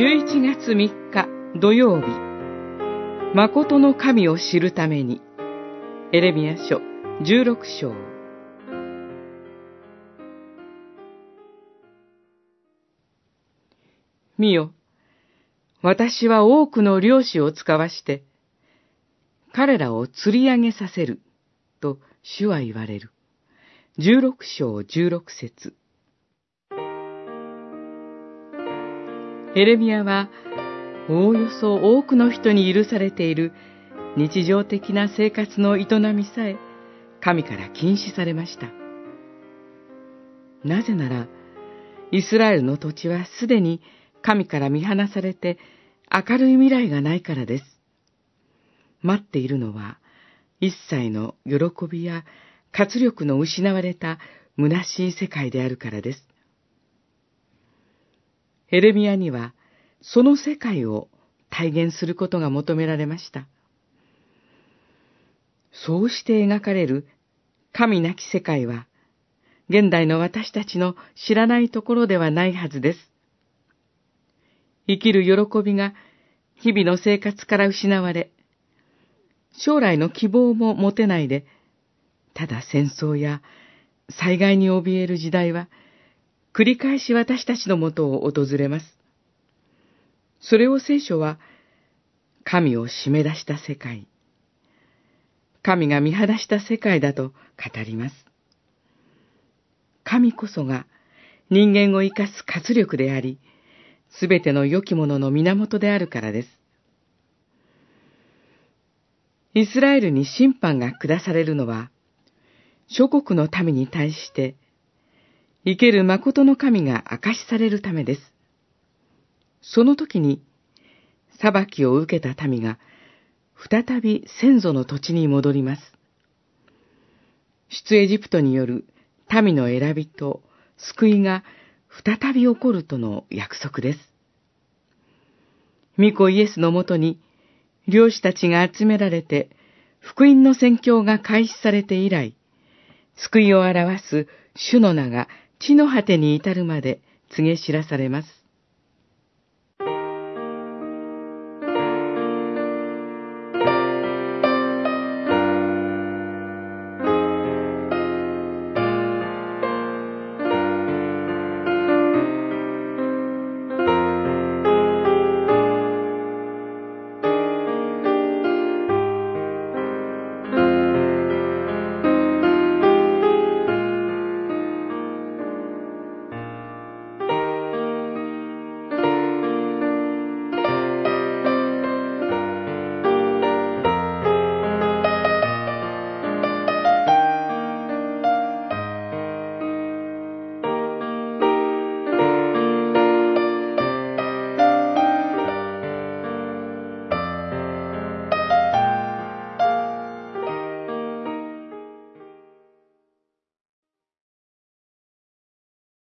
11月3日土曜日、誠の神を知るために、エレミヤ書16章。見よ、私は多くの漁師を使わして、彼らを釣り上げさせる、と主は言われる。16章16節。エレミヤは、おおよそ多くの人に許されている日常的な生活の営みさえ、神から禁止されました。なぜなら、イスラエルの土地はすでに神から見放されて明るい未来がないからです。待っているのは一切の喜びや活力の失われた虚しい世界であるからです。エレミヤにはその世界を体現することが求められました。そうして描かれる神なき世界は、現代の私たちの知らないところではないはずです。生きる喜びが日々の生活から失われ、将来の希望も持てないで、ただ戦争や災害に怯える時代は、繰り返し私たちのもとを訪れます。それを聖書は、神を締め出した世界、神が見放した世界だと語ります。神こそが人間を生かす活力であり、すべての良きものの源であるからです。イスラエルに審判が下されるのは、諸国の民に対して、生ける誠の神が明かしされるためです。その時に、裁きを受けた民が、再び先祖の土地に戻ります。出エジプトによる民の選びと救いが再び起こるとの約束です。御子イエスのもとに漁師たちが集められて福音の宣教が開始されて以来、救いを表す主の名が地の果てに至るまで告げ知らされます。